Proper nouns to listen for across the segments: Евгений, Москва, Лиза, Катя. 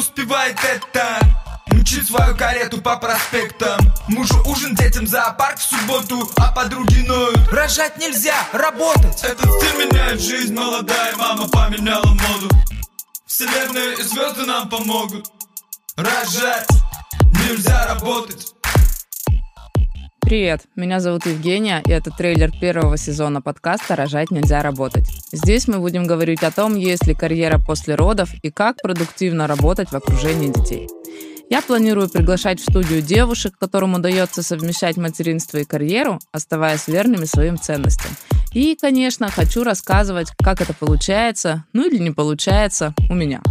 успевает это. Мчит свою карету по проспектам. Мужу ужин, детям зоопарк в субботу, а подруги ноют. Рожать нельзя, работать. Этот стиль меняет жизнь, молодая мама поменяла моду. Вселенная и звезды нам помогут. Рожать нельзя, работать. Привет, меня зовут Евгения, и это трейлер первого сезона подкаста «Рожать нельзя, работать». Здесь мы будем говорить о том, есть ли карьера после родов и как продуктивно работать в окружении детей. Я планирую приглашать в студию девушек, которым удается совмещать материнство и карьеру, оставаясь верными своим ценностям. И, конечно, хочу рассказывать, как это получается, ну или не получается у меня.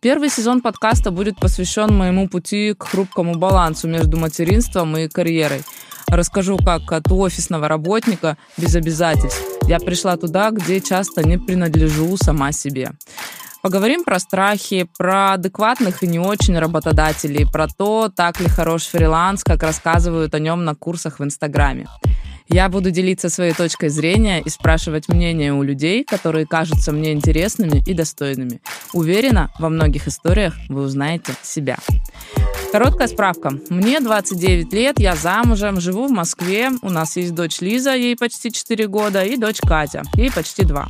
Первый сезон подкаста будет посвящен моему пути к хрупкому балансу между материнством и карьерой. Расскажу, как от офисного работника без обязательств я пришла туда, где часто не принадлежу сама себе. Поговорим про страхи, про адекватных и не очень работодателей, про то, так ли хорош фриланс, как рассказывают о нем на курсах в Инстаграме. Я буду делиться своей точкой зрения и спрашивать мнение у людей, которые кажутся мне интересными и достойными. Уверена, во многих историях вы узнаете себя. Короткая справка. Мне 29 лет, я замужем, живу в Москве. У нас есть дочь Лиза, ей почти 4 года, и дочь Катя, ей почти 2.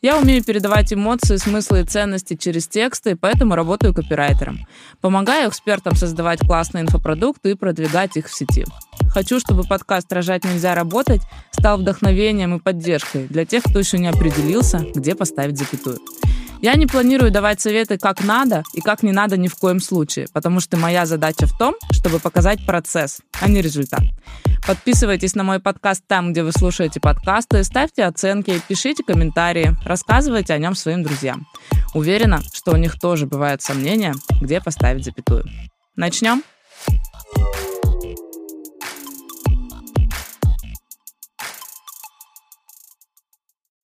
Я умею передавать эмоции, смыслы и ценности через тексты, поэтому работаю копирайтером. Помогаю экспертам создавать классные инфопродукты и продвигать их в сети. Хочу, чтобы подкаст «Рожать нельзя, работать» стал вдохновением и поддержкой для тех, кто еще не определился, где поставить запятую. Я не планирую давать советы как надо и как не надо ни в коем случае, потому что моя задача в том, чтобы показать процесс, а не результат. Подписывайтесь на мой подкаст там, где вы слушаете подкасты, ставьте оценки, пишите комментарии, рассказывайте о нем своим друзьям. Уверена, что у них тоже бывают сомнения, где поставить запятую. Начнем?